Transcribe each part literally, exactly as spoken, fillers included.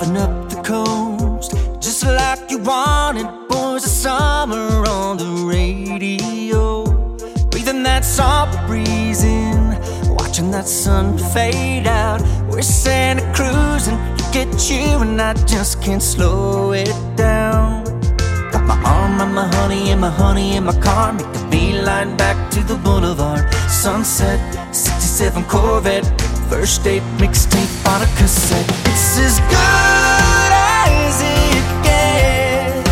driving up the coast, just like you wanted, boys, of summer on the radio. Breathing that salt breeze in, watching that sun fade out. We're Santa Cruz and you get you, and I just can't slow it down. Got my arm around my honey and my honey in my car, make a beeline back to the boulevard. Sunset, sixty-seven Corvette, first date mixtape on a cassette. It's as good as it gets.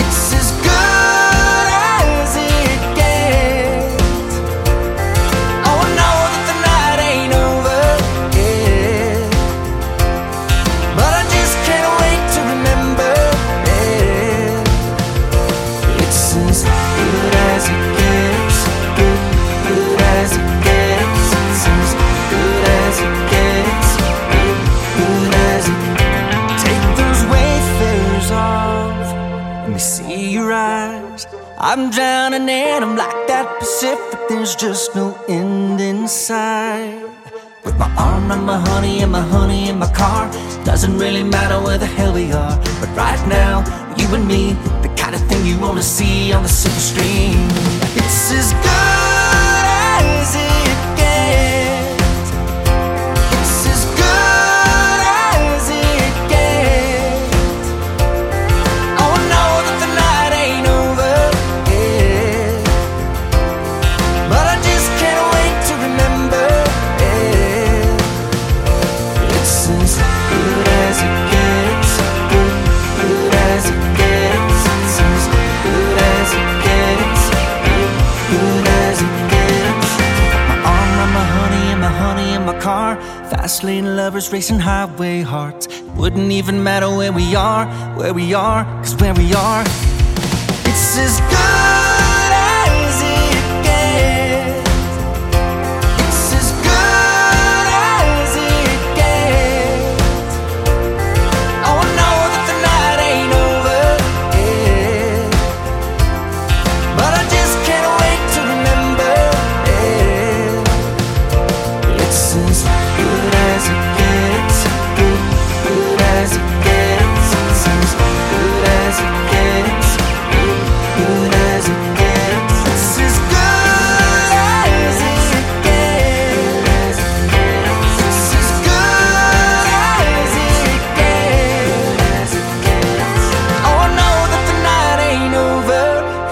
It's as good as it gets. Oh, I know that the night ain't over yet, but I just can't wait to remember it. It's as good as it gets. Good, good as it gets. See your eyes, I'm drowning in 'em like that Pacific, there's just no end in sight. With my arm around my honey and my honey in my car, doesn't really matter where the hell we are. But right now, you and me, the kind of thing you wanna see on the silver screen. It's as good as it gets. It's as good. Car, fast lane lovers racing highway hearts. Wouldn't even matter where we are, where we are, 'cause where we are, it's as good as it gets. It's as good as it gets. Oh, I know that the night ain't over yet, but I just can't wait to remember it. It's as As it gets, good, good as it gets, it's as good as it gets, good, good as it gets, it's as good as it gets, it's as good as it gets. Oh, I know that the night ain't over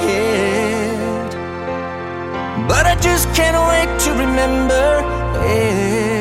yet, but I just can't wait to remember it.